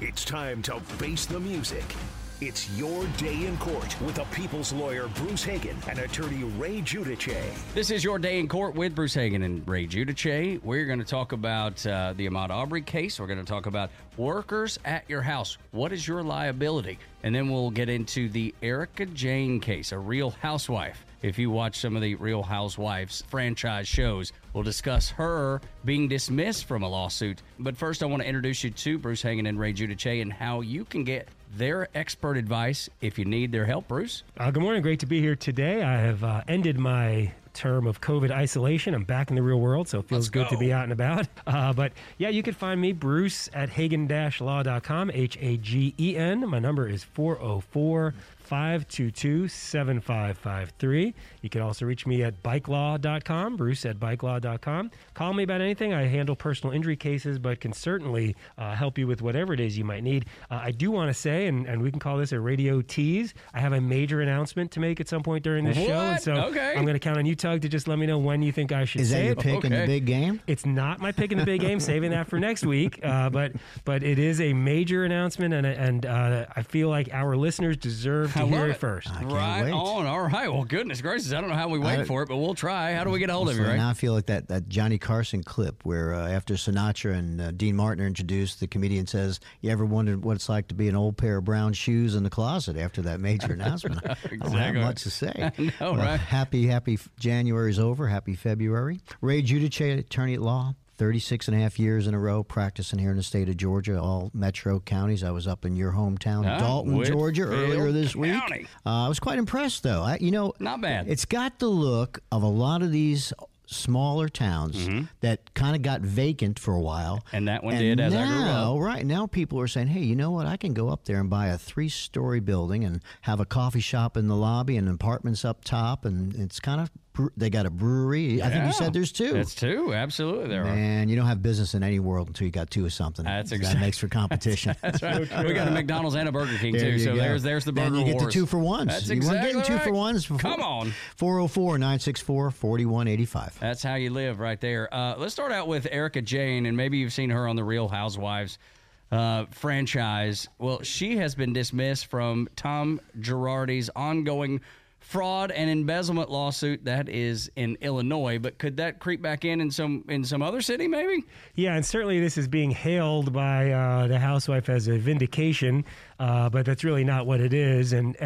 It's time to face the music. It's your day in court with a People's Lawyer, Bruce Hagan, and attorney Ray Giudice. This is your day in court with Bruce Hagan and Ray Giudice. We're going to talk about the Ahmaud Arbery case. We're going to talk about workers at your house. What is your liability? And then we'll get into the Erika Jayne case, a real housewife. If you watch some of the Real Housewives franchise shows, we'll discuss her being dismissed from a lawsuit. But first, I want to introduce you to Bruce Hagan and Ray Giudice and how you can get their expert advice if you need their help. Bruce? Good morning. Great to be here today. I have ended my term of COVID isolation. I'm back in the real world, so it feels good to be out and about. But yeah, you can find me, Bruce, at Hagen-Law.com, Hagen. My number is 404-522-7553. You can also reach me at bikelaw.com, Bruce at bikelaw.com. Call me about anything. I handle personal injury cases, but can certainly help you with whatever it is you might need. I do want to say, and we can call this a radio tease, I have a major announcement to make at some point during this show. And so I'm going to count on you, Tug, to just let me know when you think I should say it. Is that your pick in the big game? It's not my pick in the big game, saving that for next week. But it is a major announcement, and I feel like our listeners deserve to hear it first. Right on. All right. Well, goodness gracious. I don't know how we wait for it, but we'll try. How do we get a hold of you, right? Now I feel like that Johnny Carson clip where after Sinatra and Dean Martin are introduced, the comedian says, you ever wondered what it's like to be an old pair of brown shoes in the closet after that major announcement? Exactly. I don't have much to say. No, right? Happy January's over. Happy February. Ray Giudice, attorney at law. 36.5 years in a row practicing here in the state of Georgia, all metro counties. I was up in your hometown, Dalton, Georgia, earlier this week. I was quite impressed, though. Not bad. It's got the look of a lot of these smaller towns that kind of got vacant for a while. And that one did as I grew up. Right now people are saying, hey, you know what? I can go up there and buy a 3-story building and have a coffee shop in the lobby and apartments up top. And it's kind of... They got a brewery. Yeah. I think you said there's two. That's two. Absolutely. You don't have business in any world until you got two of something. That's exactly. That makes for competition. That's right. We got a McDonald's and a Burger King, too. So there's the Burger Wars. You get the 2-for-1s. That's exactly right. You weren't getting 2-for-1s before. Come on. 404-964-4185. That's how you live right there. Let's start out with Erika Jayne, and maybe you've seen her on the Real Housewives franchise. Well, she has been dismissed from Tom Girardi's ongoing fraud and embezzlement lawsuit that is in Illinois, but could that creep back in some other city maybe? Yeah, and certainly this is being hailed by the housewife as a vindication, but that's really not what it is. And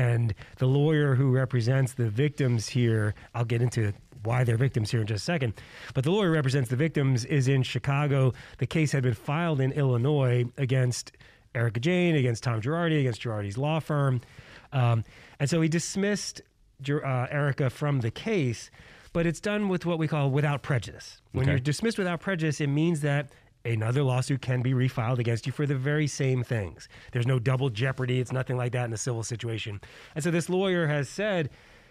the lawyer who represents the victims here, I'll get into why they're victims here in just a second. But the lawyer who represents the victims is in Chicago. The case had been filed in Illinois against Erika Jayne, against Tom Girardi, against Girardi's law firm. And so he dismissed Erika from the case, but it's done with what we call without prejudice. When you're dismissed without prejudice, it means that another lawsuit can be refiled against you for the very same things. There's no double jeopardy. It's nothing like that in a civil situation. And so this lawyer has said,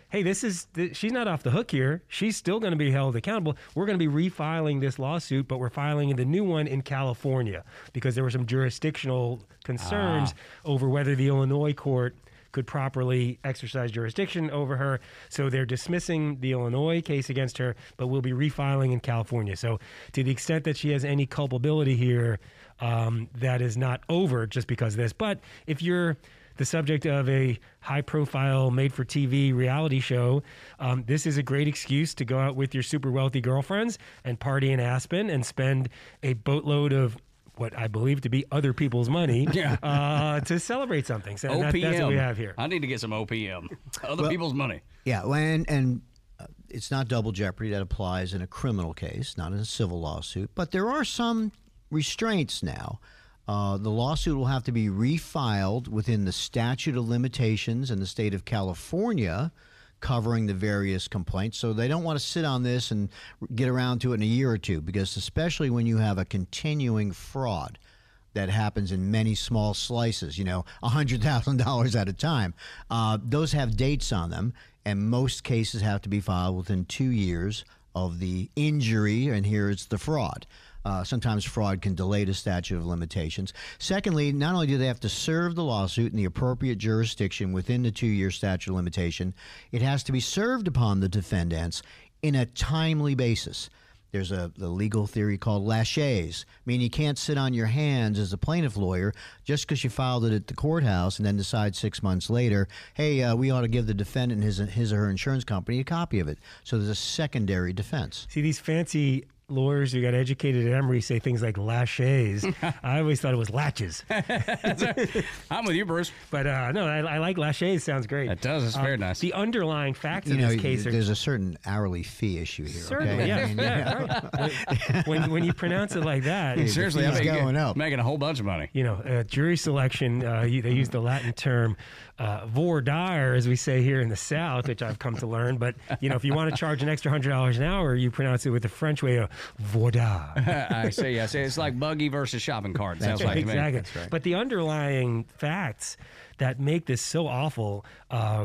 hey, she's not off the hook here. She's still going to be held accountable. We're going to be refiling this lawsuit, but we're filing the new one in California because there were some jurisdictional concerns over whether the Illinois court could properly exercise jurisdiction over her. So they're dismissing the Illinois case against her, but will be refiling in California. So to the extent that she has any culpability here, that is not over just because of this. But if you're the subject of a high-profile, made-for-TV reality show, this is a great excuse to go out with your super-wealthy girlfriends and party in Aspen and spend a boatload of what I believe to be other people's money to celebrate something. So that's what we have here. I need to get some OPM. Other people's money. Yeah, and it's not double jeopardy. That applies in a criminal case, not in a civil lawsuit. But there are some restraints now. The lawsuit will have to be refiled within the statute of limitations in the state of California covering the various complaints. So they don't want to sit on this and get around to it in a year or two, because especially when you have a continuing fraud that happens in many small slices, you know, $100,000 at a time. Those have dates on them, and most cases have to be filed within 2 years of the injury, and here it's the fraud. Sometimes fraud can delay the statute of limitations. Secondly, not only do they have to serve the lawsuit in the appropriate jurisdiction within the two-year statute of limitation, it has to be served upon the defendants in a timely basis. There's a legal theory called laches, meaning you can't sit on your hands as a plaintiff lawyer just because you filed it at the courthouse and then decide 6 months later, hey, we ought to give the defendant his or her insurance company a copy of it. So there's a secondary defense. See, these fancy lawyers who got educated at Emory say things like laches. I always thought it was latches. I'm with you, Bruce. But no, I like laches. Sounds great. It does. It's very nice. The underlying facts in this case are... There's a certain hourly fee issue here. Certainly, okay? Yeah. I mean, right. When you pronounce it like that... Seriously, I mean, going up. Making a whole bunch of money. You know, jury selection, they use the Latin term vor dire, as we say here in the South, which I've come to learn. But, you know, if you want to charge an extra $100 an hour, you pronounce it with the French way of Vorda. I see. It's like buggy versus shopping cart. That's right. Exactly. That's right. But the underlying facts that make this so awful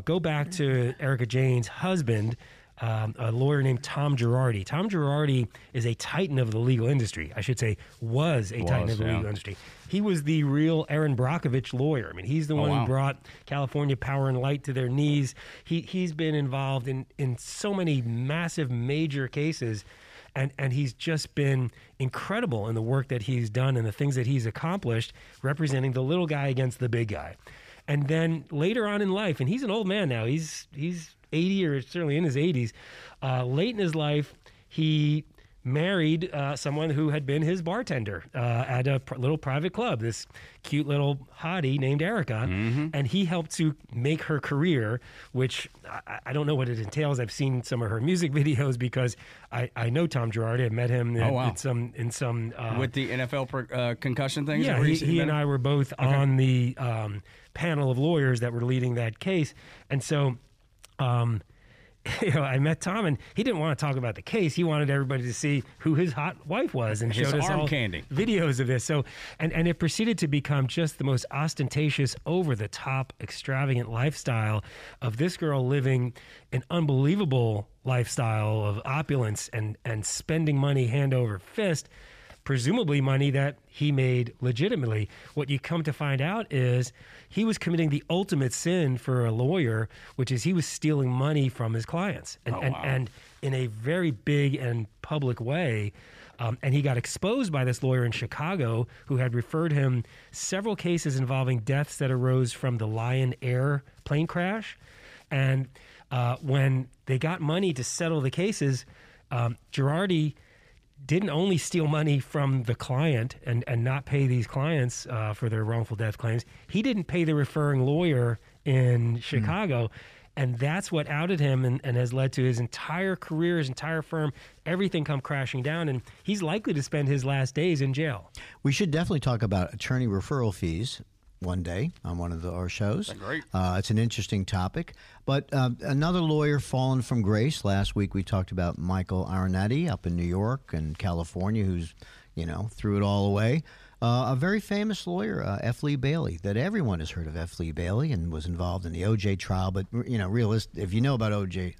go back to Erika Jayne's husband, a lawyer named Tom Girardi. Tom Girardi is a titan of the legal industry. I should say titan of the legal industry. He was the real Aaron Brockovich lawyer. I mean, he's the one who brought California Power and Light to their knees. He's been involved in so many massive, major cases. And he's just been incredible in the work that he's done and the things that he's accomplished, representing the little guy against the big guy. And then later on in life, and he's an old man now, he's 80 or certainly in his 80s, late in his life, he married someone who had been his bartender at a little private club, this cute little hottie named Erika, and he helped to make her career, which I don't know what it entails. I've seen some of her music videos because I know Tom Girardi. I met him in some with the NFL concussion things? Yeah, he and I were both on the panel of lawyers that were leading that case, and so... You know, I met Tom, and he didn't want to talk about the case. He wanted everybody to see who his hot wife was, and showed us all videos of this. So, and it proceeded to become just the most ostentatious, over-the-top, extravagant lifestyle of this girl living an unbelievable lifestyle of opulence and spending money hand over fist, presumably money that he made legitimately. What you come to find out is he was committing the ultimate sin for a lawyer, which is he was stealing money from his clients and in a very big and public way. And he got exposed by this lawyer in Chicago who had referred him several cases involving deaths that arose from the Lion Air plane crash. And when they got money to settle the cases, Girardi didn't only steal money from the client and not pay these clients for their wrongful death claims. He didn't pay the referring lawyer in Chicago, and that's what outed him and has led to his entire career, his entire firm, everything come crashing down, and he's likely to spend his last days in jail. We should definitely talk about attorney referral fees one day on one of our shows. Great. It's an interesting topic. But another lawyer fallen from grace. Last week we talked about Michael Avenatti up in New York and California who's, threw it all away. A very famous lawyer, F Lee Bailey, that everyone has heard of F Lee Bailey and was involved in the OJ trial. But, if you know about OJ,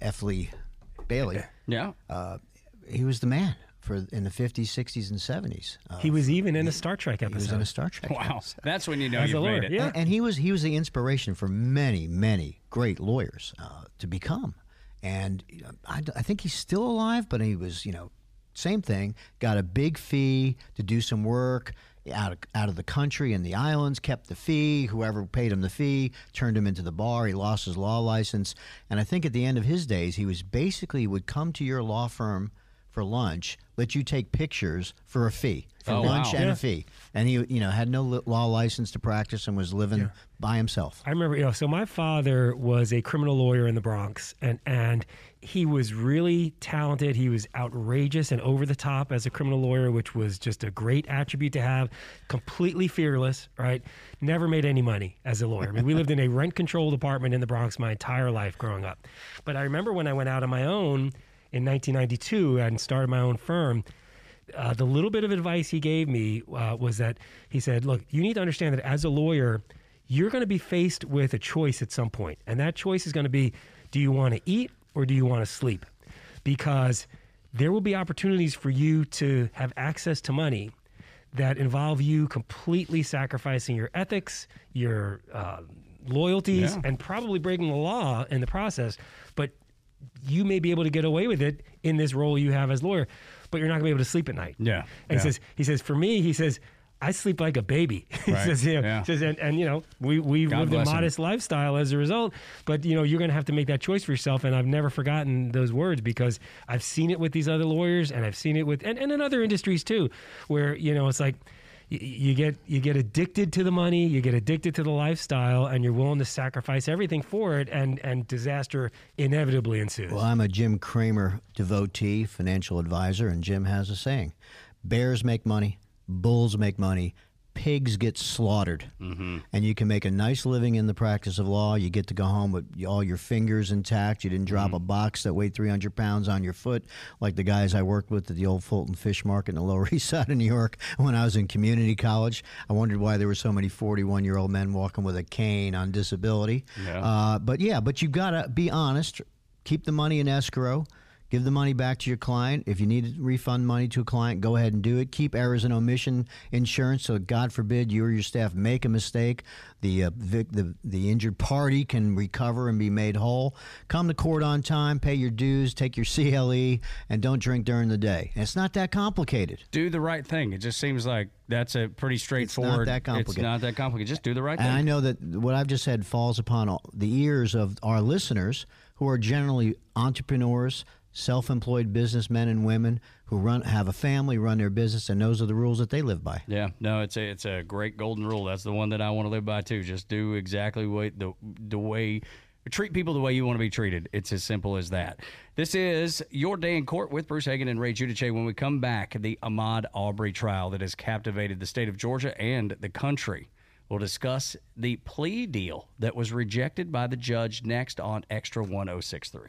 F Lee Bailey, he was the man. In the 50s, 60s, and 70s. He was even in a Star Trek episode. He was in a Star Trek episode. That's when you know you've made it. Yeah. And he was the inspiration for many, many great lawyers to become. And I think he's still alive, but he was, same thing, got a big fee to do some work out of the country and the islands, kept the fee, whoever paid him the fee, turned him into the bar, he lost his law license. And I think at the end of his days, he was basically would come to your law firm for lunch, let you take pictures for a fee, a fee. And he, had no law license to practice and was living by himself. I remember, so my father was a criminal lawyer in the Bronx, and he was really talented. He was outrageous and over the top as a criminal lawyer, which was just a great attribute to have, completely fearless, right? Never made any money as a lawyer. I mean, we lived in a rent-controlled apartment in the Bronx my entire life growing up. But I remember when I went out on my own, in 1992, and started my own firm. the little bit of advice he gave me was that he said, look, you need to understand that as a lawyer, you're going to be faced with a choice at some point. And that choice is going to be, do you want to eat or do you want to sleep? Because there will be opportunities for you to have access to money that involve you completely sacrificing your ethics, your loyalties, and probably breaking the law in the process. But you may be able to get away with it in this role you have as lawyer, but you're not gonna be able to sleep at night. Yeah. And he says, for me, he says, I sleep like a baby. He says, and you know, we've lived a modest lifestyle as a result, but you know, you're going to have to make that choice for yourself. And I've never forgotten those words because I've seen it with these other lawyers and I've seen it with, and in other industries too, where, you know, it's like you get addicted to the money, you get addicted to the lifestyle, and you're willing to sacrifice everything for it, and disaster inevitably ensues. Well, I'm a Jim Cramer devotee, financial advisor, and Jim has a saying, bears make money, bulls make money, pigs get slaughtered. Mm-hmm. And you can make a nice living in the practice of law. You get to go home with all your fingers intact. You didn't drop a box that weighed 300 pounds on your foot like the guys I worked with at the old Fulton Fish Market in the Lower East Side of New York when I was in community college. I wondered why there were so many 41-year-old men walking with a cane on disability. Yeah. But you've got to be honest. Keep the money in escrow. Give the money back to your client. If you need to refund money to a client, go ahead and do it. Keep errors and omission insurance, so God forbid you or your staff make a mistake. The injured party can recover and be made whole. Come to court on time, pay your dues, take your CLE, and don't drink during the day. And it's not that complicated. Do the right thing. It just seems like that's a pretty straightforward. It's not that complicated. Just do the right thing. And I know that what I've just said falls upon the ears of our listeners, who are generally entrepreneurs, self-employed businessmen and women who have a family, run their business, and those are the rules that they live by. Yeah, no, it's a great golden rule. That's the one that I want to live by too. Just do exactly the way treat people the way you want to be treated. It's as simple as that. This is Your Day in Court with Bruce Hagan and Ray Giudice. When we come back, the Ahmaud Arbery trial that has captivated the state of Georgia and the country. We'll discuss the plea deal that was rejected by the judge next on Extra 106.3.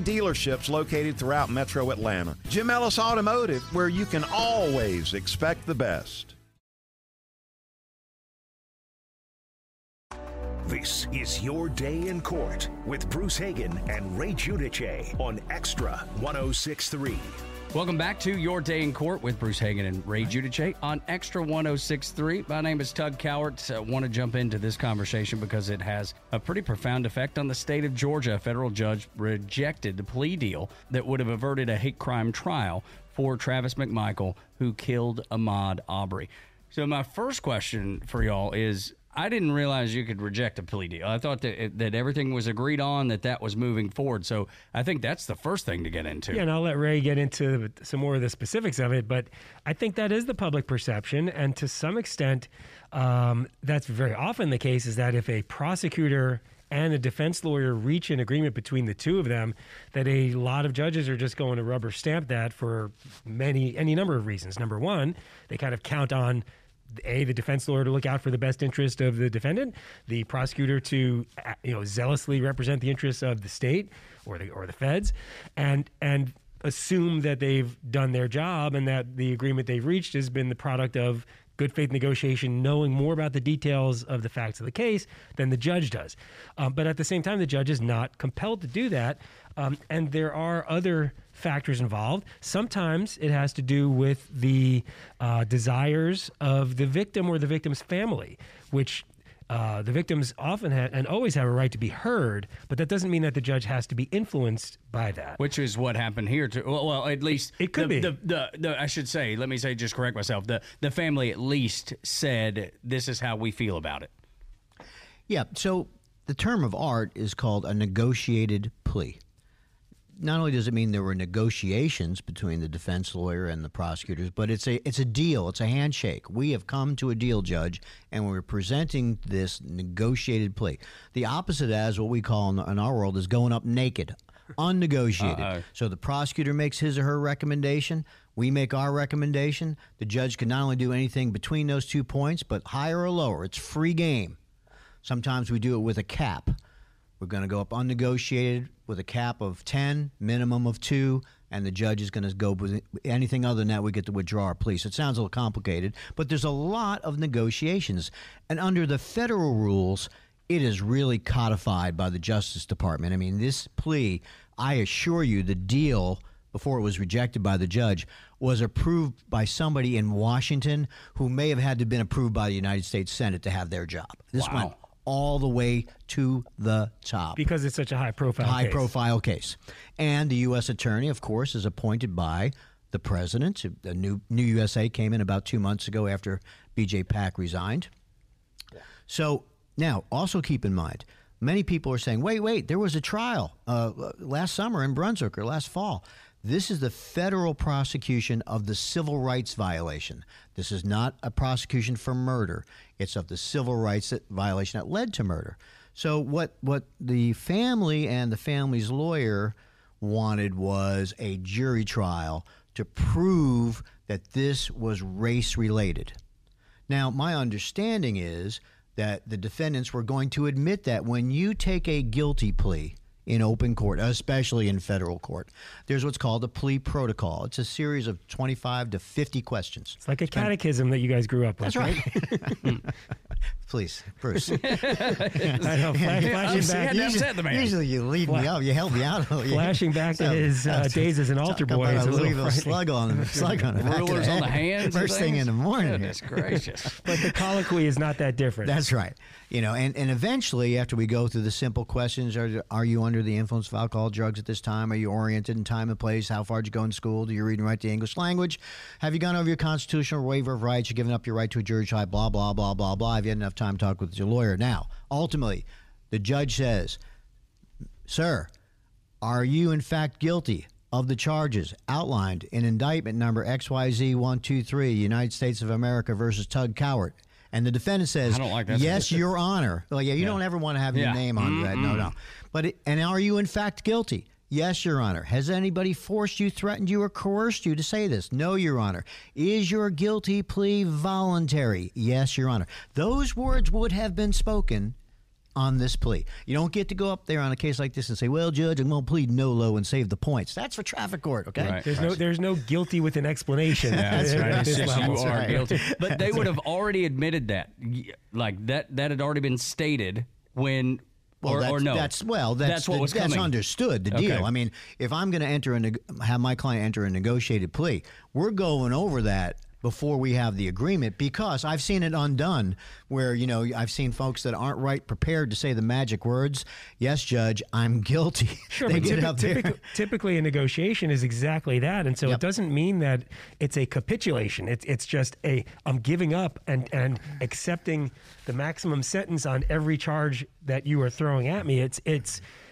dealerships located throughout Metro Atlanta. Jim Ellis Automotive, where you can always expect the best. This is Your Day in Court with Bruce Hagan and Ray Giudice on Extra 106.3. Welcome back to Your Day in Court with Bruce Hagan and Ray Giudice on Extra 106.3. My name is Tug Cowart. I want to jump into this conversation because it has a pretty profound effect on the state of Georgia. A federal judge rejected the plea deal that would have averted a hate crime trial for Travis McMichael, who killed Ahmaud Arbery. So my first question for y'all is, I didn't realize you could reject a plea deal. I thought that everything was agreed on, that was moving forward. So I think that's the first thing to get into. Yeah, and I'll let Ray get into some more of the specifics of it, but I think that is the public perception. And to some extent, that's very often the case, is that if a prosecutor and a defense lawyer reach an agreement between the two of them, that a lot of judges are just going to rubber stamp that for any number of reasons. Number one, they kind of count on the defense lawyer to look out for the best interest of the defendant, the prosecutor to zealously represent the interests of the state or the feds, and assume that they've done their job and that the agreement they've reached has been the product of good faith negotiation, knowing more about the details of the facts of the case than the judge does. But at the same time, the judge is not compelled to do that. And there are other factors involved. Sometimes it has to do with the desires of the victim or the victim's family, which the victims often and always have a right to be heard, but that doesn't mean that the judge has to be influenced by that. Which is what happened here. At least it could be. I should say. Let me say, just correct myself. The family at least said, "This is how we feel about it." Yeah. So the term of art is called a negotiated plea. Not only does it mean there were negotiations between the defense lawyer and the prosecutors, but it's a deal. It's a handshake. We have come to a deal, Judge, and we're presenting this negotiated plea. The opposite as what we call in our world is going up naked, unnegotiated. Uh-oh. So the prosecutor makes his or her recommendation. We make our recommendation. The judge can not only do anything between those 2 points, but higher or lower. It's free game. Sometimes we do it with a cap. We're going to go up unnegotiated with a cap of 10, minimum of 2, and the judge is going to go with anything other than that. We get to withdraw our plea. So it sounds a little complicated, but there's a lot of negotiations. And under the federal rules, it is really codified by the Justice Department. I mean, this plea, I assure you, the deal before it was rejected by the judge was approved by somebody in Washington who may have had to have been approved by the United States Senate to have their job. This wow. went all the way to the top. Because it's such a high-profile case. And the U.S. attorney, of course, is appointed by the president. The new USA came in about 2 months ago after B.J. Pack resigned. So now, also keep in mind, many people are saying, wait, there was a trial last summer in Brunswick or last fall. This is the federal prosecution of the civil rights violation. This is not a prosecution for murder. It's of the civil rights violation that led to murder. So what the family and the family's lawyer wanted was a jury trial to prove that this was race-related. Now, my understanding is that the defendants were going to admit that when you take a guilty plea in open court, especially in federal court, there's what's called a plea protocol. It's a series of 25 to 50 questions. It's like a catechism that you guys grew up with, right? Please, Bruce. I know, flashing back. Usually you lead me out. You help me out. Flashing back to his days as an altar boy. It's a little slug on him. Rulers on the hands. First thing in the morning. Goodness gracious. But the colloquy is not that different. That's right. You know, and eventually, after we go through the simple questions, are you under the influence of alcohol, drugs at this time? Are you oriented in time and place? How far did you go in school? Do you read and write the English language? Have you gone over your constitutional waiver of rights? You've given up your right to a jury trial, blah, blah, blah, blah, blah. Have you had enough time to talk with your lawyer? Now, ultimately, the judge says, sir, are you in fact guilty of the charges outlined in indictment number XYZ123, United States of America versus Tug Cowart? And the defendant says, I don't like that yes, solution. Your honor. Well, yeah, you don't ever want to have your name on that. No. But and are you in fact guilty? Yes, your honor. Has anybody forced you, threatened you, or coerced you to say this? No, your honor. Is your guilty plea voluntary? Yes, your honor. Those words would have been spoken on this plea. You don't get to go up there on a case like this and say, well, Judge, I'm going to plead no low and save the points. That's for traffic court, okay? Right. There's no guilty with an explanation. That's right. It's just you are guilty. But they would have already admitted that. Like, that had already been stated when... Well, that's understood, the deal. I mean, if I'm going to have my client enter a negotiated plea, we're going over that before we have the agreement, because I've seen it undone where, I've seen folks that aren't prepared to say the magic words, yes, Judge, I'm guilty. Sure, they get up there. Typically a negotiation is exactly that, and so it doesn't mean that it's a capitulation. It's just I'm giving up and accepting the maximum sentence on every charge that you are throwing at me. It's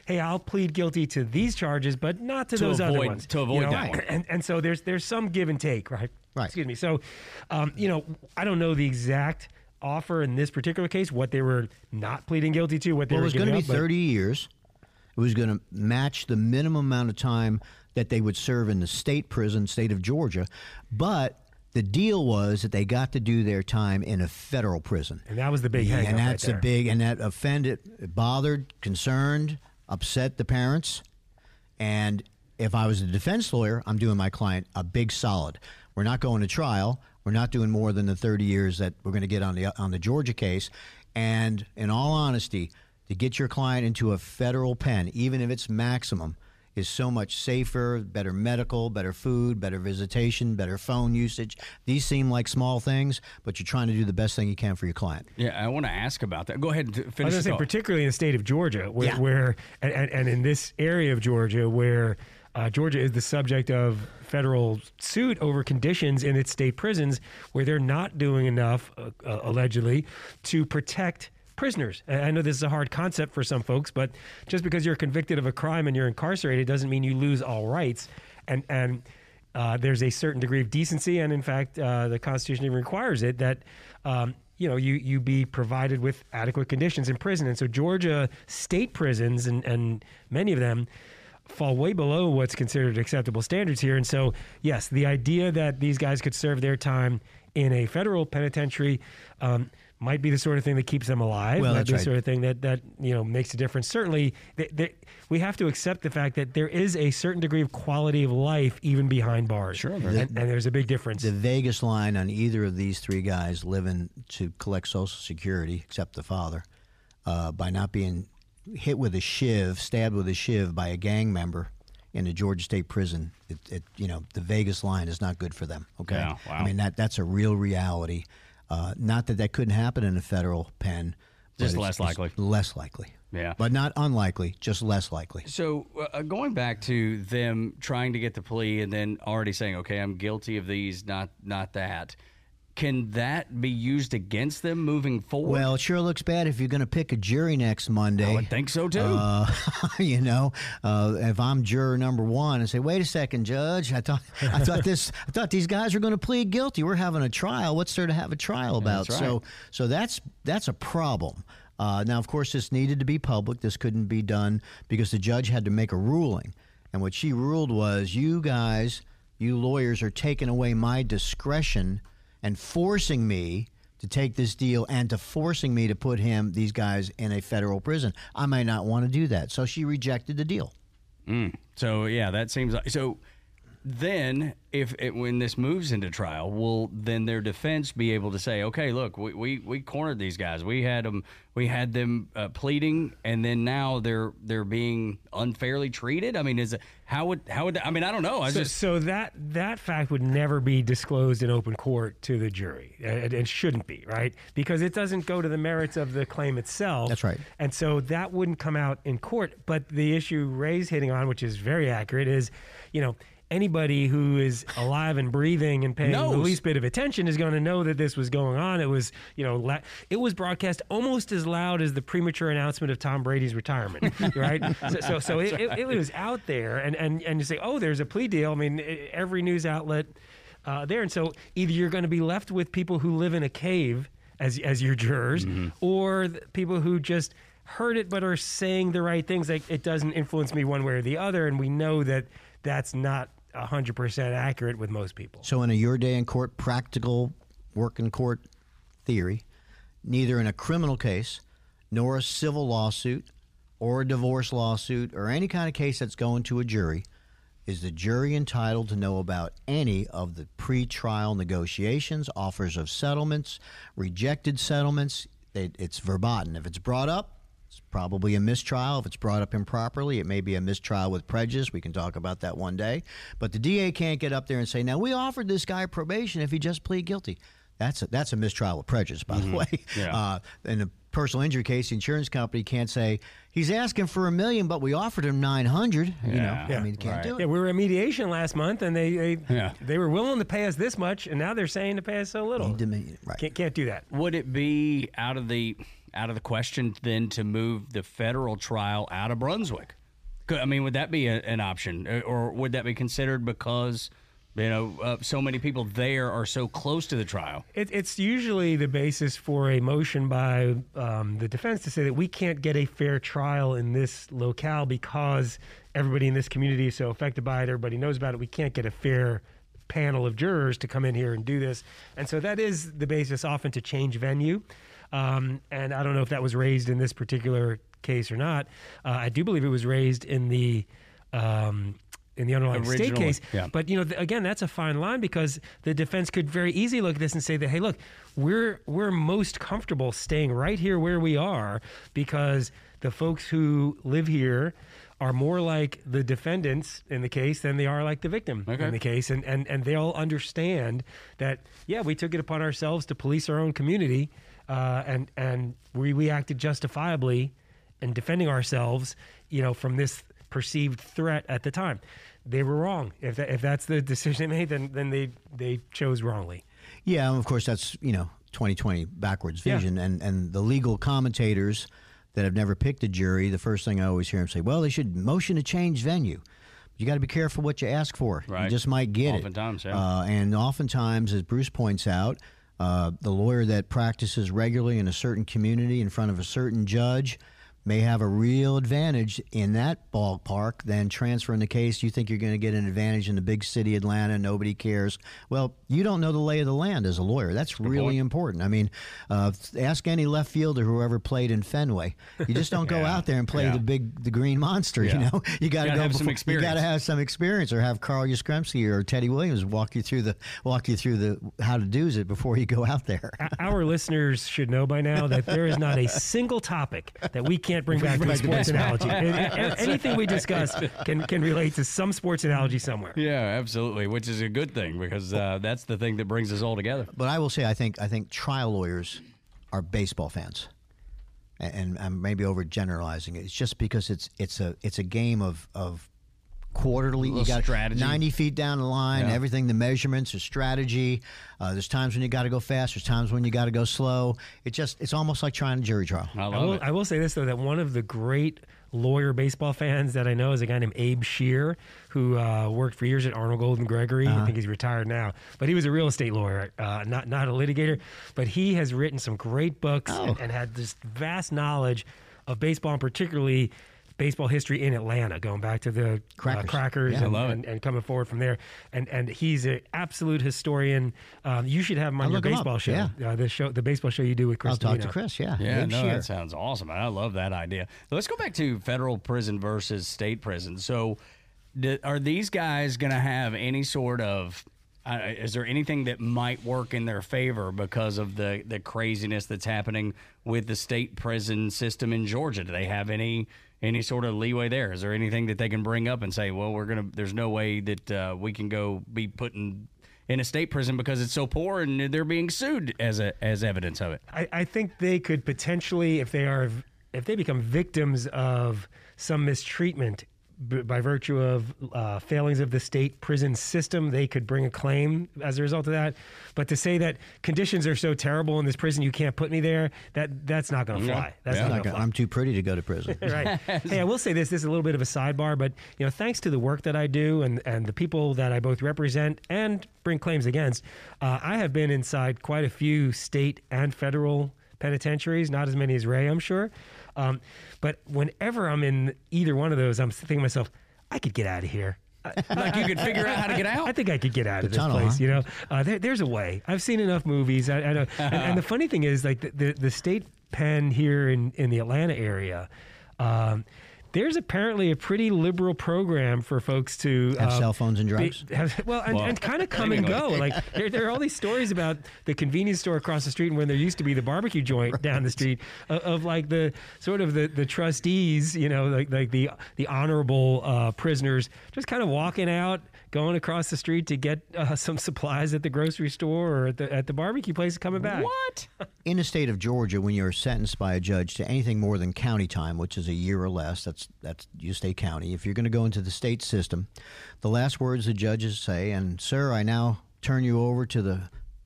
hey, I'll plead guilty to these charges, but not to those other ones. To avoid that one. And so there's some give and take, right? Right. Excuse me. So, I don't know the exact offer in this particular case, what they were not pleading guilty to, what they were giving up. It was going to be 30 years. It was going to match the minimum amount of time that they would serve in the state prison, state of Georgia. But The deal was that they got to do their time in a federal prison. And that was the big hang-up. And that's right, a big, and that offended, bothered, concerned, upset the parents. And if I was a defense lawyer, I'm doing my client a big solid. We're not going to trial. We're not doing more than the 30 years that we're going to get on the Georgia case. And in all honesty, to get your client into a federal pen, even if it's maximum, is so much safer, better medical, better food, better visitation, better phone usage. These seem like small things, but you're trying to do the best thing you can for your client. Yeah, I want to ask about that. Go ahead and finish. I was going to say, particularly in the state of Georgia, where in this area of Georgia, where Georgia is the subject of federal suit over conditions in its state prisons, where they're not doing enough, allegedly, to protect prisoners. I know this is a hard concept for some folks, but just because you're convicted of a crime and you're incarcerated doesn't mean you lose all rights. And there's a certain degree of decency, and in fact, the Constitution even requires it, that you be provided with adequate conditions in prison. And so Georgia state prisons, and many of them, fall way below what's considered acceptable standards here. And so, yes, the idea that these guys could serve their time in a federal penitentiary might be the sort of thing that keeps them alive. Well, that's right. The sort of thing that makes a difference. Certainly, we have to accept the fact that there is a certain degree of quality of life even behind bars. Sure, and there's a big difference. The vaguest line on either of these three guys living to collect Social Security, except the father, by not being hit with a shiv, stabbed with a shiv by a gang member in a Georgia state prison. The vaguest line is not good for them. Okay, yeah, wow. I mean that's a real reality. Not that couldn't happen in a federal pen. Just less likely. Less likely. Yeah. But not unlikely, just less likely. So going back to them trying to get the plea and then already saying, okay, I'm guilty of these, not that, can that be used against them moving forward? Well, it sure looks bad if you're going to pick a jury next Monday. I would think so, too. If I'm juror number one and say, wait a second, Judge, I thought these guys were going to plead guilty. We're having a trial. What's there to have a trial about? That's right. So that's a problem. Now, of course, this needed to be public. This couldn't be done because the judge had to make a ruling. And what she ruled was, you guys, you lawyers, are taking away my discretion and forcing me to take this deal and to forcing me to put these guys in a federal prison. I might not want to do that. So she rejected the deal. So, yeah, that seems like... So then, when this moves into trial, will then their defense be able to say, okay, look, we cornered these guys. We had them pleading, and then now they're being unfairly treated. I mean, I don't know. That fact would never be disclosed in open court to the jury. It shouldn't be, right? Because it doesn't go to the merits of the claim itself. That's right. And so that wouldn't come out in court. But the issue Ray's hitting on, which is very accurate, is, anybody who is alive and breathing and paying the least bit of attention is going to know that this was going on. It was, it was broadcast almost as loud as the premature announcement of Tom Brady's retirement, right? so it was out there, and you say, oh, there's a plea deal. I mean, every news outlet there, and so either you're going to be left with people who live in a cave as your jurors, mm-hmm. or people who just heard it but are saying the right things. Like, it doesn't influence me one way or the other, and we know that that's not 100% accurate with most people. So in a your day in court, practical work in court theory, neither in a criminal case nor a civil lawsuit or a divorce lawsuit or any kind of case that's going to a jury is the jury entitled to know about any of the pretrial negotiations, offers of settlements, rejected settlements. It's verboten. If it's brought up, it's probably a mistrial. If it's brought up improperly, it may be a mistrial with prejudice. We can talk about that one day. But the DA can't get up there and say, now, we offered this guy probation if he just plead guilty. That's a mistrial with prejudice, by the way. Yeah. In a personal injury case, the insurance company can't say, he's asking for $1 million, but we offered him $900. Yeah. I mean, can't do it. Yeah, we were in mediation last month, and they were willing to pay us this much, and now they're saying to pay us so little. Right. Can't do that. Would it be out of the question then to move the federal trial out of Brunswick? I mean, would that be an option, or would that be considered because so many people there are so close to the trial? It's usually the basis for a motion by the defense to say that we can't get a fair trial in this locale because everybody in this community is so affected by it, everybody knows about it, we can't get a fair panel of jurors to come in here and do this. And so that is the basis often to change venue. And I don't know if that was raised in this particular case or not. I do believe it was raised in the underlying state case. Yeah. But, you know, again, that's a fine line because the defense could very easily look at this and say that, hey, look, we're most comfortable staying right here where we are because the folks who live here are more like the defendants in the case than they are like the victim in the case. And they'll understand that, yeah, we took it upon ourselves to police our own community and we acted justifiably in defending ourselves, you know, from this perceived threat at the time. They were wrong. If that's the decision they made, then they chose wrongly. Yeah, and of course that's, you know, 20/20 backwards vision. Yeah. And the legal commentators that have never picked a jury, the first thing I always hear them say, well, they should motion to change venue. You got to be careful what you ask for. Right. You just might get oftentimes, it. Yeah. And oftentimes, as Bruce points out, the lawyer that practices regularly in a certain community in front of a certain judge may have a real advantage in that ballpark than transferring the case. You think you're going to get an advantage in the big city, Atlanta, nobody cares. Well, you don't know the lay of the land as a lawyer. That's really important. I mean, ask any left fielder whoever played in Fenway. You just don't go out there and play the green monster, you know? You got to go have some experience. You got to have some experience or have Carl Yastrzemski or Teddy Williams walk you through the how to do's it before you go out there. Our listeners should know by now that there is not a single topic that we can't bring back to a sports analogy. Anything we discuss can relate to some sports analogy somewhere. Yeah, absolutely, which is a good thing because that's the thing that brings us all together. But I will say I think trial lawyers are baseball fans. And I'm maybe overgeneralizing it. It's just because it's a game of quarterly, you got strategy. 90 feet down the line, everything, the measurements, the strategy. There's times when you got to go fast. There's times when you got to go slow. It's almost like trying a jury trial. I will say this, though, that one of the great lawyer baseball fans that I know is a guy named Abe Shear, who worked for years at Arnold Golden Gregory. I think he's retired now. But he was a real estate lawyer, not a litigator. But he has written some great books and had this vast knowledge of baseball, and particularly baseball history in Atlanta, going back to the Crackers and coming forward from there. And he's an absolute historian. You should have him on your baseball show, the baseball show you do with Chris. I'll talk to Chris, that sounds awesome. I love that idea. Let's go back to federal prison versus state prison. So are these guys going to have any sort of is there anything that might work in their favor because of the craziness that's happening with the state prison system in Georgia? Do they have any sort of leeway there? Is there anything that they can bring up and say, well, there's no way that we can go be put in a state prison because it's so poor and they're being sued as evidence of it? I think they could potentially, if they become victims of some mistreatment by virtue of failings of the state prison system, they could bring a claim as a result of that. But to say that conditions are so terrible in this prison, you can't put me there, that's not going to fly. That's not going to fly. I'm too pretty to go to prison. Right. Hey, I will say this is a little bit of a sidebar, but you know, thanks to the work that I do and the people that I both represent and bring claims against, I have been inside quite a few state and federal penitentiaries, not as many as Ray, I'm sure. But whenever I'm in either one of those, I'm thinking to myself, I could get out of here. Like you could figure out how to get out? I think I could get out of this tunnel, place, you know? There's a way. I've seen enough movies. I know. And the funny thing is, like, the state pen here in the Atlanta area, there's apparently a pretty liberal program for folks to have cell phones and drugs. And kind of come and go. Like there are all these stories about the convenience store across the street and when there used to be the barbecue joint down the street of like the sort of the trustees, you know, like the honorable prisoners just kind of walking out, going across the street to get some supplies at the grocery store or at the barbecue place, coming back. What? In the state of Georgia, when you're sentenced by a judge to anything more than county time, which is a year or less, that's you stay county. If you're going to go into the state system, the last words the judges say, and sir, I now turn you over to the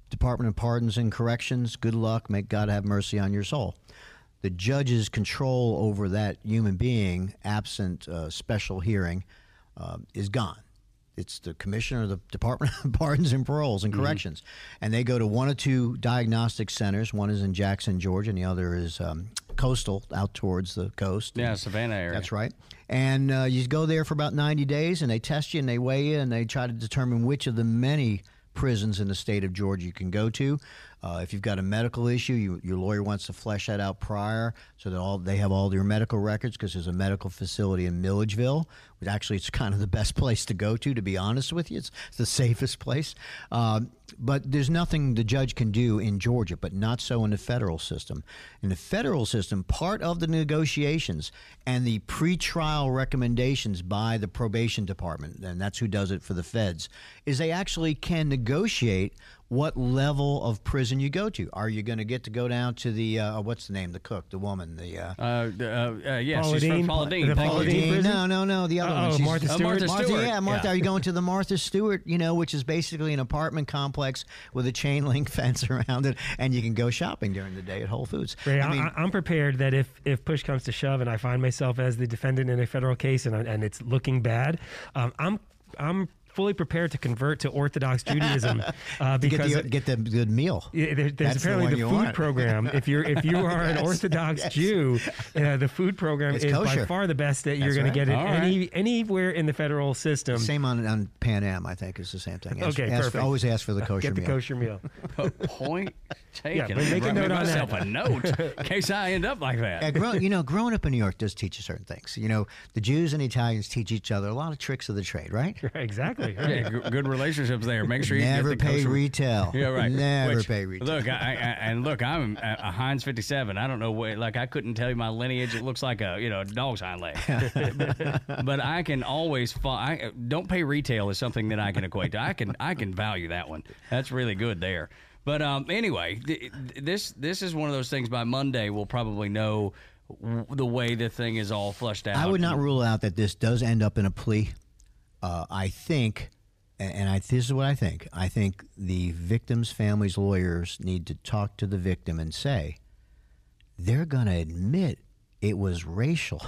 Department of Pardons and Corrections. Good luck. May God have mercy on your soul. The judge's control over that human being, absent special hearing, is gone. It's the commissioner of the Department of Pardons and Paroles and Corrections. And they go to one of two diagnostic centers. One is in Jackson, Georgia, and the other is coastal, out towards the coast. Yeah, Savannah area. That's right. And you go there for about 90 days, and they test you, and they weigh you, and they try to determine which of the many prisons in the state of Georgia you can go to. If you've got a medical issue, your lawyer wants to flesh that out prior so that they have all your medical records, because there's a medical facility in Milledgeville, which actually it's kind of the best place to go to be honest with you. It's the safest place. But there's nothing the judge can do in Georgia, but not so in the federal system. In the federal system, part of the negotiations and the pretrial recommendations by the probation department, and that's who does it for the feds, is they actually can negotiate what level of prison you go to. Are you going to get to go down to the, what's the name, the cook, the woman, the... yeah, Paula she's Dean? From Paula Dean. Paula Dean. No, the other one. Martha Stewart. Martha Stewart. Yeah, Martha, yeah. Are you going to the Martha Stewart, which is basically an apartment complex with a chain link fence around it, and you can go shopping during the day at Whole Foods. Ray, I'm prepared that if push comes to shove and I find myself as the defendant in a federal case and it's looking bad, I'm fully prepared to convert to Orthodox Judaism because get the good meal. There's apparently the food program. If you are yes, an Orthodox Jew, the food program is kosher. By far the best that you're going to get in anywhere in the federal system. Same on Pan Am, I think, is the same thing. Always ask for the kosher meal. Get the kosher meal. Point taken. Yeah, make a note on myself that. A note in case I end up like that. Yeah, growing up in New York does teach you certain things. The Jews and Italians teach each other a lot of tricks of the trade, right? Exactly. Yeah, good relationships there. Make sure you never get the pay retail. Yeah, right. Never pay retail. Look, I'm a Heinz 57. I don't know what. Like, I couldn't tell you my lineage. It looks like a dog's hind leg. But I can always don't pay retail is something that I can equate to. I can value that one. That's really good there. But anyway, this is one of those things. By Monday, we'll probably know the way the thing is all flushed out. I would not rule out that this does end up in a plea. I think, this is what I think. I think the victim's family's lawyers need to talk to the victim and say they're going to admit it was racial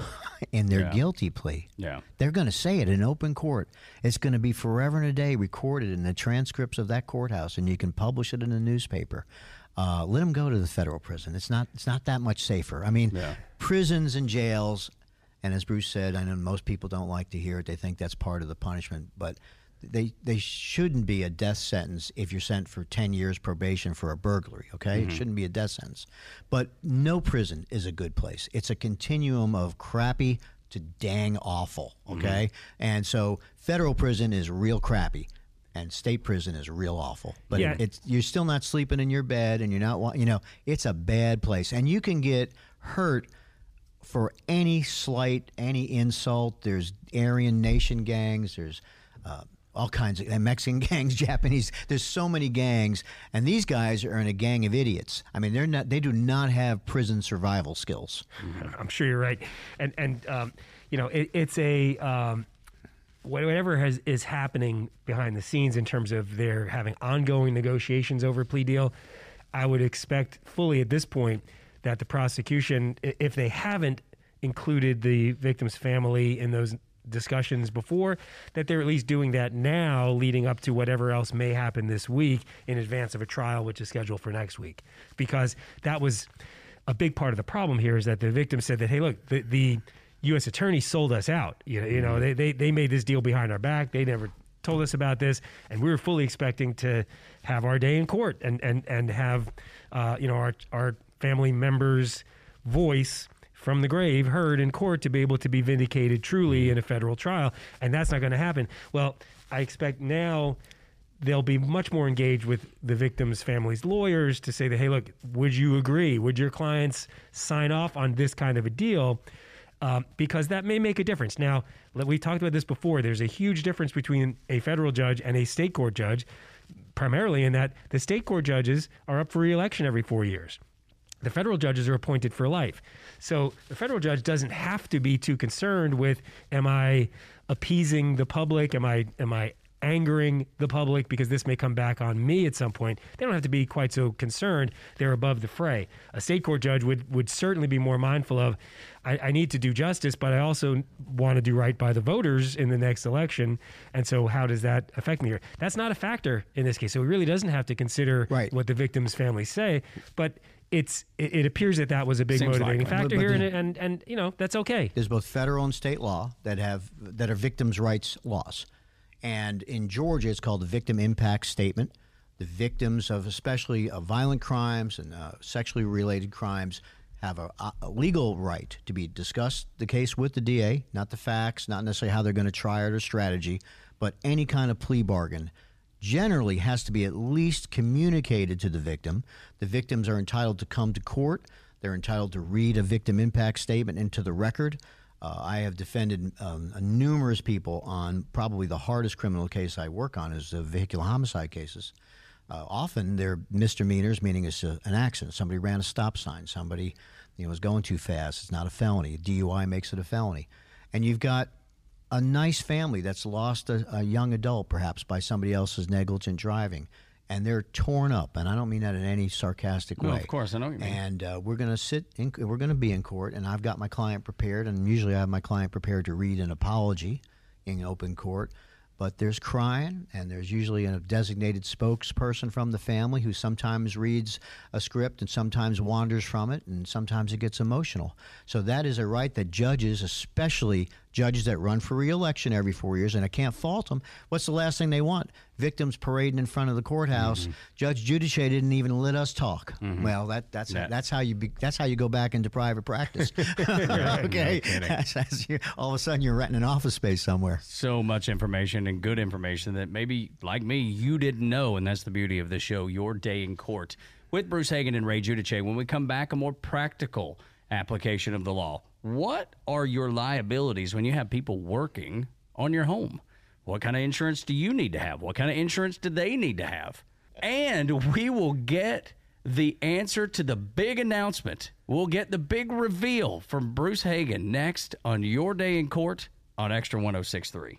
in their guilty plea. Yeah, they're going to say it in open court. It's going to be forever and a day recorded in the transcripts of that courthouse, and you can publish it in the newspaper. Let them go to the federal prison. It's not that much safer. I mean, prisons and jails. And as Bruce said, I know most people don't like to hear it. They think that's part of the punishment. But they shouldn't be a death sentence if you're sent for 10 years probation for a burglary, okay? Mm-hmm. It shouldn't be a death sentence. But no prison is a good place. It's a continuum of crappy to dang awful, okay? Mm-hmm. And so federal prison is real crappy. And state prison is real awful. But you're still not sleeping in your bed, and you're not, it's a bad place. And you can get hurt for any slight, any insult. There's Aryan Nation gangs, there's all kinds of Mexican gangs, Japanese. There's so many gangs, and these guys are in a gang of idiots. I mean, they do not have prison survival skills. I'm sure you're right. And it's a whatever is happening behind the scenes in terms of their having ongoing negotiations over a plea deal. I would expect fully at this point that the prosecution, if they haven't included the victim's family in those discussions before, that they're at least doing that now leading up to whatever else may happen this week in advance of a trial, which is scheduled for next week. Because that was a big part of the problem here, is that the victim said that, hey, look, the U.S. attorney sold us out. They made this deal behind our back. They never told us about this, and we were fully expecting to have our day in court and have our family members' voice from the grave heard in court to be able to be vindicated truly in a federal trial, and that's not going to happen. Well, I expect now they'll be much more engaged with the victim's family's lawyers to say that, hey, look, would you agree? Would your clients sign off on this kind of a deal? Because that may make a difference. Now, we talked about this before. There's a huge difference between a federal judge and a state court judge, primarily in that the state court judges are up for re-election every 4 years. The federal judges are appointed for life. So the federal judge doesn't have to be too concerned with, am I appeasing the public? Am I angering the public because this may come back on me at some point, they don't have to be quite so concerned. They're above the fray. A state court judge would certainly be more mindful of, I need to do justice, but I also want to do right by the voters in the next election. And so how does that affect me here? That's not a factor in this case. So it really doesn't have to consider what the victim's families say. But it appears that was a big motivating factor here, and you know, that's okay. There's both federal and state law that are victims' rights laws. And in Georgia, it's called the Victim Impact Statement. The victims of especially violent crimes and sexually related crimes have a legal right to be discussed the case with the DA, not the facts, not necessarily how they're going to try it or strategy, but any kind of plea bargain generally has to be at least communicated to the victim. The victims are entitled to come to court. They're entitled to read a victim impact statement into the record. I have defended numerous people on probably the hardest criminal case I work on is the vehicular homicide cases. Often they're misdemeanors, meaning it's an accident. Somebody ran a stop sign. Somebody was going too fast. It's not a felony. A DUI makes it a felony. And you've got a nice family that's lost a young adult, perhaps, by somebody else's negligent driving. And they're torn up. And I don't mean that in any sarcastic way. No, of course. I know what you mean. And we're going to be in court. And I've got my client prepared. And usually I have my client prepared to read an apology in open court. But there's crying, and there's usually a designated spokesperson from the family who sometimes reads a script and sometimes wanders from it, and sometimes it gets emotional. So that is a right that judges, especially judges that run for re-election every 4 years, and I can't fault them. What's the last thing they want? Victims parading in front of the courthouse. Mm-hmm. Judge Giudice didn't even let us talk. Mm-hmm. Well, that's how you go back into private practice. Okay, no, all of a sudden you're renting an office space somewhere. So much information and good information that maybe, like me, you didn't know, and that's the beauty of the show, Your Day in Court, with Bruce Hagan and Ray Giudice. When we come back, a more practical application of the law. What are your liabilities when you have people working on your home? What kind of insurance do you need to have? What kind of insurance do they need to have? And we will get the answer to the big announcement. We'll get the big reveal from Bruce Hagan next on Your Day in Court on Extra 106.3.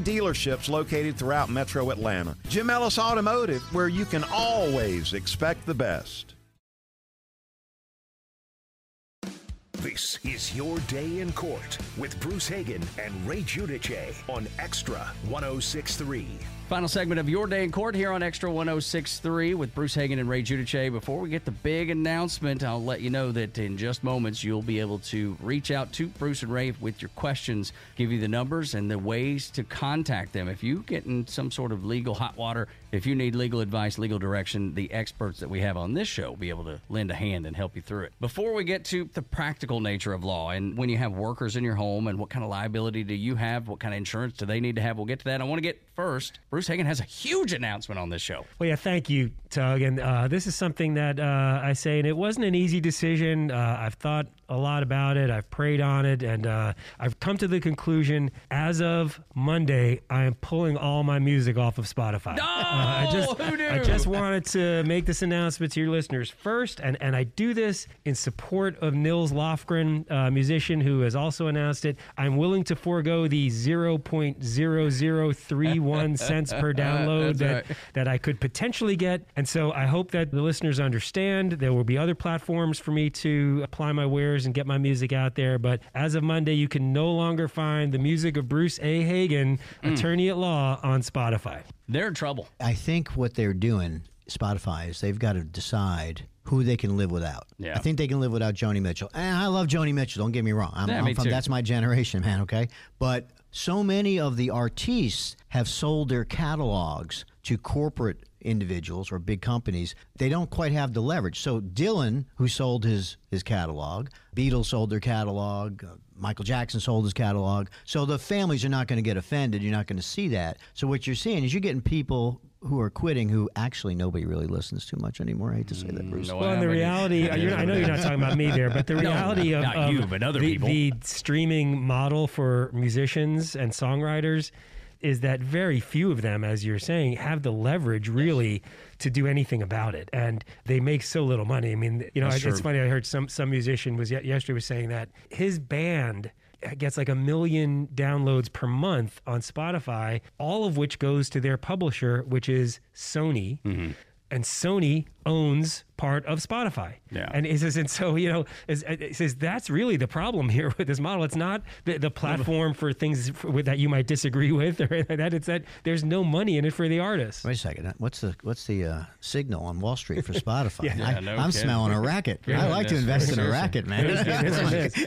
dealerships located throughout Metro Atlanta. Jim Ellis Automotive, where you can always expect the best. This is Your Day in Court with Bruce Hagan and Ray Giudice on Extra 106.3. Final segment of Your Day in Court here on Extra 106.3 with Bruce Hagan and Ray Giudice. Before we get the big announcement, I'll let you know that in just moments you'll be able to reach out to Bruce and Ray with your questions, give you the numbers and the ways to contact them. If you get in some sort of legal hot water, if you need legal advice, legal direction, the experts that we have on this show will be able to lend a hand and help you through it. Before we get to the practical nature of law and when you have workers in your home and what kind of liability do you have, what kind of insurance do they need to have, we'll get to that. I want to get first... Bruce Hagan has a huge announcement on this show. Well, yeah, thank you, Tug. And this is something that I say, and it wasn't an easy decision. I've thought a lot about it. I've prayed on it, and I've come to the conclusion, as of Monday, I am pulling all my music off of Spotify. No! I just wanted to make this announcement to your listeners first, and I do this in support of Nils Lofgren, a musician who has also announced it. I'm willing to forego the 0.0031 cents per download that I could potentially get, and so I hope that the listeners understand. There will be other platforms for me to apply my wares and get my music out there, but as of Monday, you can no longer find the music of Bruce A. Hagan, attorney at law, on Spotify. They're in trouble. I think what they're doing, Spotify, is they've got to decide who they can live without. Yeah. I think they can live without Joni Mitchell. And I love Joni Mitchell, don't get me wrong. That's my generation, man, okay? But so many of the artists have sold their catalogs to corporate individuals or big companies. They don't quite have the leverage. So Dylan, who sold his catalog, Beatles sold their catalog, Michael Jackson sold his catalog. So the families are not going to get offended. You're not going to see that. So what you're seeing is you're getting people who are quitting, who actually nobody really listens to much anymore. I hate to say that, Bruce. No, well, and the reality, I know you're not talking about me there, but the reality of not you, but other people. The streaming model for musicians and songwriters is that very few of them, as you're saying, have the leverage really to do anything about it. And they make so little money. I mean, it's funny. I heard some musician yesterday was saying that his band gets like 1 million downloads per month on Spotify, all of which goes to their publisher, which is Sony. Mm-hmm. And Sony owns part of Spotify. Yeah. And it says that's really the problem here with this model. It's not the platform for things that you might disagree with, or that it's that there's no money in it for the artists. Wait a second. What's the signal on Wall Street for Spotify? I'm smelling a racket. Yeah, I like to invest in a racket, man.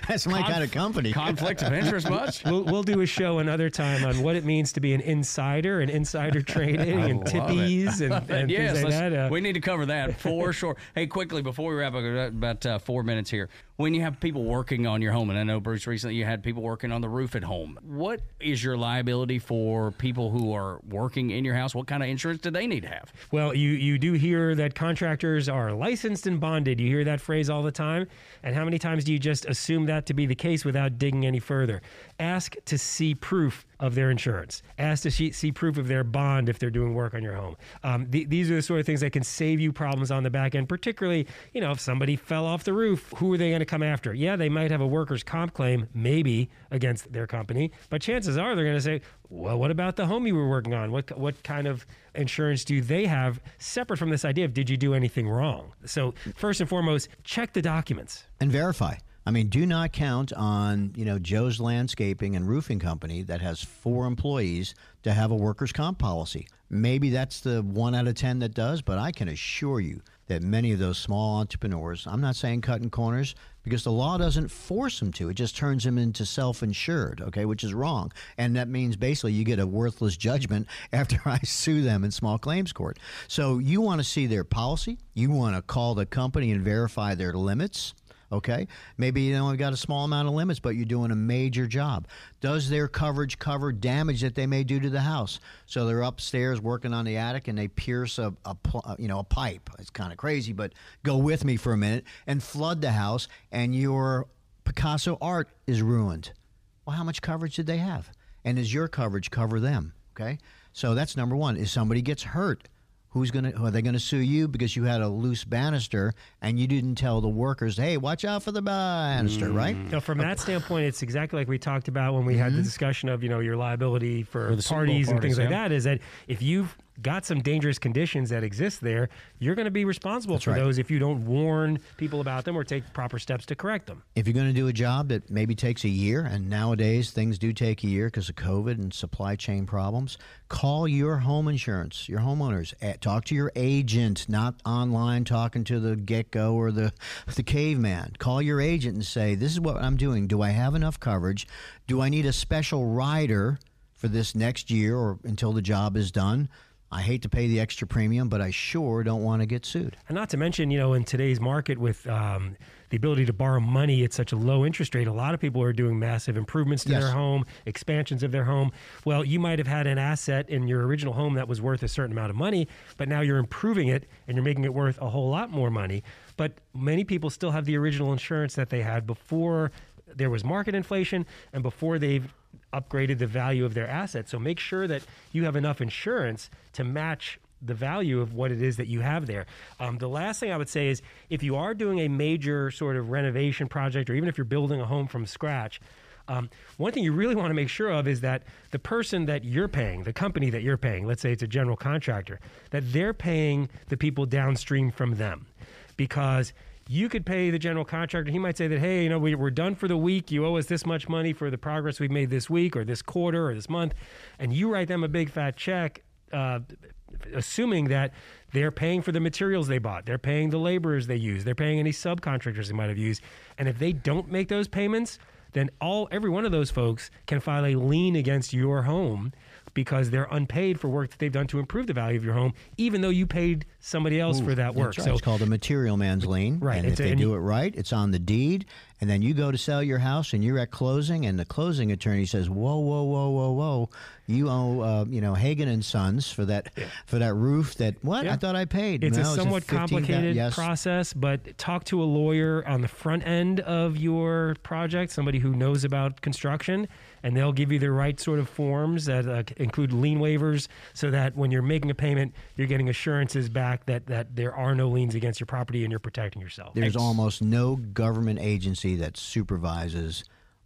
That's my kind of company. Conflict of interest much? We'll do a show another time on what it means to be an insider and insider trading and tippies and things like that. We need to cover that for sure. Hey, quickly, before we wrap up, about 4 minutes here. When you have people working on your home, and I know, Bruce, recently you had people working on the roof at home, what is your liability for people who are working in your house? What kind of insurance do they need to have? Well, you do hear that contractors are licensed and bonded. You hear that phrase all the time. And how many times do you just assume that to be the case without digging any further? Ask to see proof of their insurance. Ask to see proof of their bond if they're doing work on your home. These are the sort of things that can save you problems on the back end, particularly, if somebody fell off the roof, who are they going to come after? Yeah, they might have a workers' comp claim, maybe, against their company, but chances are they're going to say, well, what about the home you were working on? What kind of insurance do they have, separate from this idea of did you do anything wrong? So first and foremost, check the documents. And verify. I mean, do not count on, Joe's Landscaping and Roofing Company that has 4 employees to have a workers' comp policy. Maybe that's the 1 out of 10 that does, but I can assure you that many of those small entrepreneurs, I'm not saying cutting corners, because the law doesn't force them to. It just turns them into self-insured, okay, which is wrong. And that means basically you get a worthless judgment after I sue them in small claims court. So you want to see their policy. You want to call the company and verify their limits. Okay, maybe you only got a small amount of limits, but you're doing a major job. Does their coverage cover damage that they may do to the house? So they're upstairs working on the attic and they pierce a pipe. It's kind of crazy, but go with me for a minute, and flood the house, and your Picasso art is ruined. Well, how much coverage did they have? And does your coverage cover them? Okay, so that's number one. If somebody gets hurt, are they going to sue you because you had a loose banister and you didn't tell the workers, hey, watch out for the banister, right? No, from that standpoint, it's exactly like we talked about when we had the discussion of, your liability for parties and things like that, is that if you've got some dangerous conditions that exist there, you're going to be responsible for those if you don't warn people about them or take proper steps to correct them. If you're going to do a job that maybe takes a year, and nowadays things do take a year because of COVID and supply chain problems, call your home insurance, your homeowners. Talk to your agent, not online talking to the get-go or the caveman. Call your agent and say, this is what I'm doing. Do I have enough coverage? Do I need a special rider for this next year or until the job is done? I hate to pay the extra premium, but I sure don't want to get sued. And not to mention, in today's market with the ability to borrow money at such a low interest rate, a lot of people are doing massive improvements to their home, expansions of their home. Well, you might have had an asset in your original home that was worth a certain amount of money, but now you're improving it and you're making it worth a whole lot more money. but many people still have the original insurance that they had before there was market inflation and before they've upgraded the value of their assets. So make sure that you have enough insurance to match the value of what it is that you have there. The last thing I would say is if you are doing a major sort of renovation project, or even if you're building a home from scratch, one thing you really want to make sure of is that the person that you're paying, the company that you're paying, let's say it's a general contractor, that they're paying the people downstream from them. Because you could pay the general contractor. He might say that, hey, you know, we're done for the week. You owe us this much money for the progress we've made this week or this quarter or this month. And you write them a big fat check, assuming that they're paying for the materials they bought, they're paying the laborers they use, they're paying any subcontractors they might have used. And if they don't make those payments, then every one of those folks can file a lien against your home because they're unpaid for work that they've done to improve the value of your home, even though you paid somebody else for that work. Right. So it's called a material man's lien. Right. And if they do it right, it's on the deed. And then you go to sell your house and you're at closing, and the closing attorney says, whoa, whoa, whoa, whoa, whoa, you owe Hagen and Sons for that roof that, what? Yeah. I thought I paid. It's a somewhat complicated process, but talk to a lawyer on the front end of your project, somebody who knows about construction, and they'll give you the right sort of forms that include lien waivers so that when you're making a payment, you're getting assurances back that there are no liens against your property and you're protecting yourself. There's almost no government agency that supervises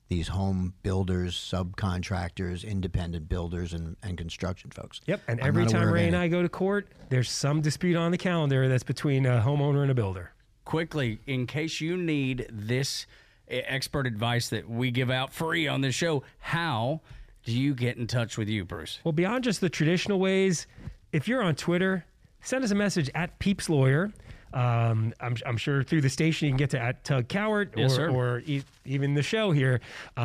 these home builders, subcontractors, independent builders, and construction folks. Yep, and every time Ray and I go to court, there's some dispute on the calendar that's between a homeowner and a builder. Quickly, in case you need this expert advice that we give out free on this show, how do you get in touch with you, Bruce? Well, beyond just the traditional ways, if you're on Twitter, send us a message at Peeps Lawyer. I'm sure through the station you can get to at Tug Cowart or even the show here.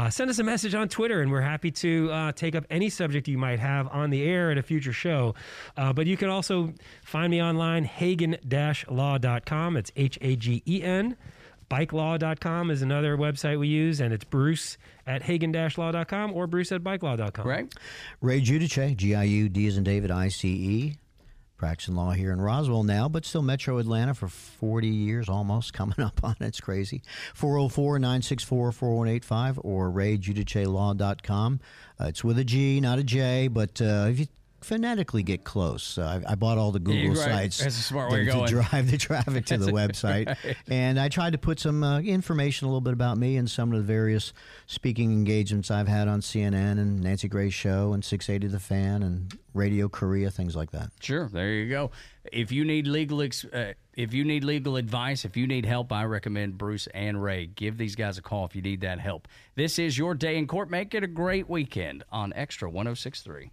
Send us a message on Twitter, and we're happy to take up any subject you might have on the air at a future show. But you can also find me online, Hagen-Law.com. It's Hagen. Bikelaw.com is another website we use, and it's Bruce at Hagen-Law.com or Bruce at Bikelaw.com. Right. Ray Giudice, G-I-U-D as in David, I-C-E. Practicing law here in Roswell now, but still Metro Atlanta for 40 years almost, coming up on it's crazy. 404-964-4185 or RayJudiceLaw.com. It's with a G, not a J, but if you phonetically get close. I bought all the Google sites. That's a smart way to drive the traffic to the website. Right. And I tried to put some information, a little bit about me and some of the various speaking engagements I've had on CNN and Nancy Gray's show and 680 The Fan and Radio Korea, things like that. Sure. There you go. If you need legal advice, if you need help, I recommend Bruce and Ray. Give these guys a call if you need that help. This is Your Day in Court. Make it a great weekend on Extra 106.3.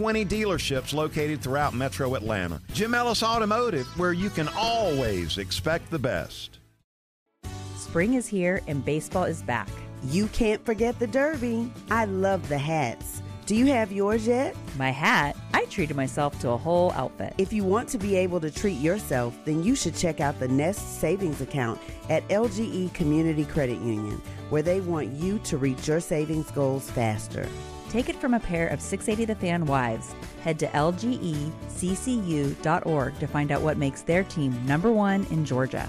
20 dealerships located throughout Metro Atlanta. Jim Ellis Automotive, where you can always expect the best. Spring is here and baseball is back. You can't forget the Derby. I love the hats. Do you have yours yet? My hat? I I treated myself to a whole outfit. If you want to be able to treat yourself, then you should check out the Nest Savings Account at LGE Community Credit Union, where they want you to reach your savings goals faster. Take it from a pair of 680 The Fan wives. Head to lgeccu.org to find out what makes their team number one in Georgia.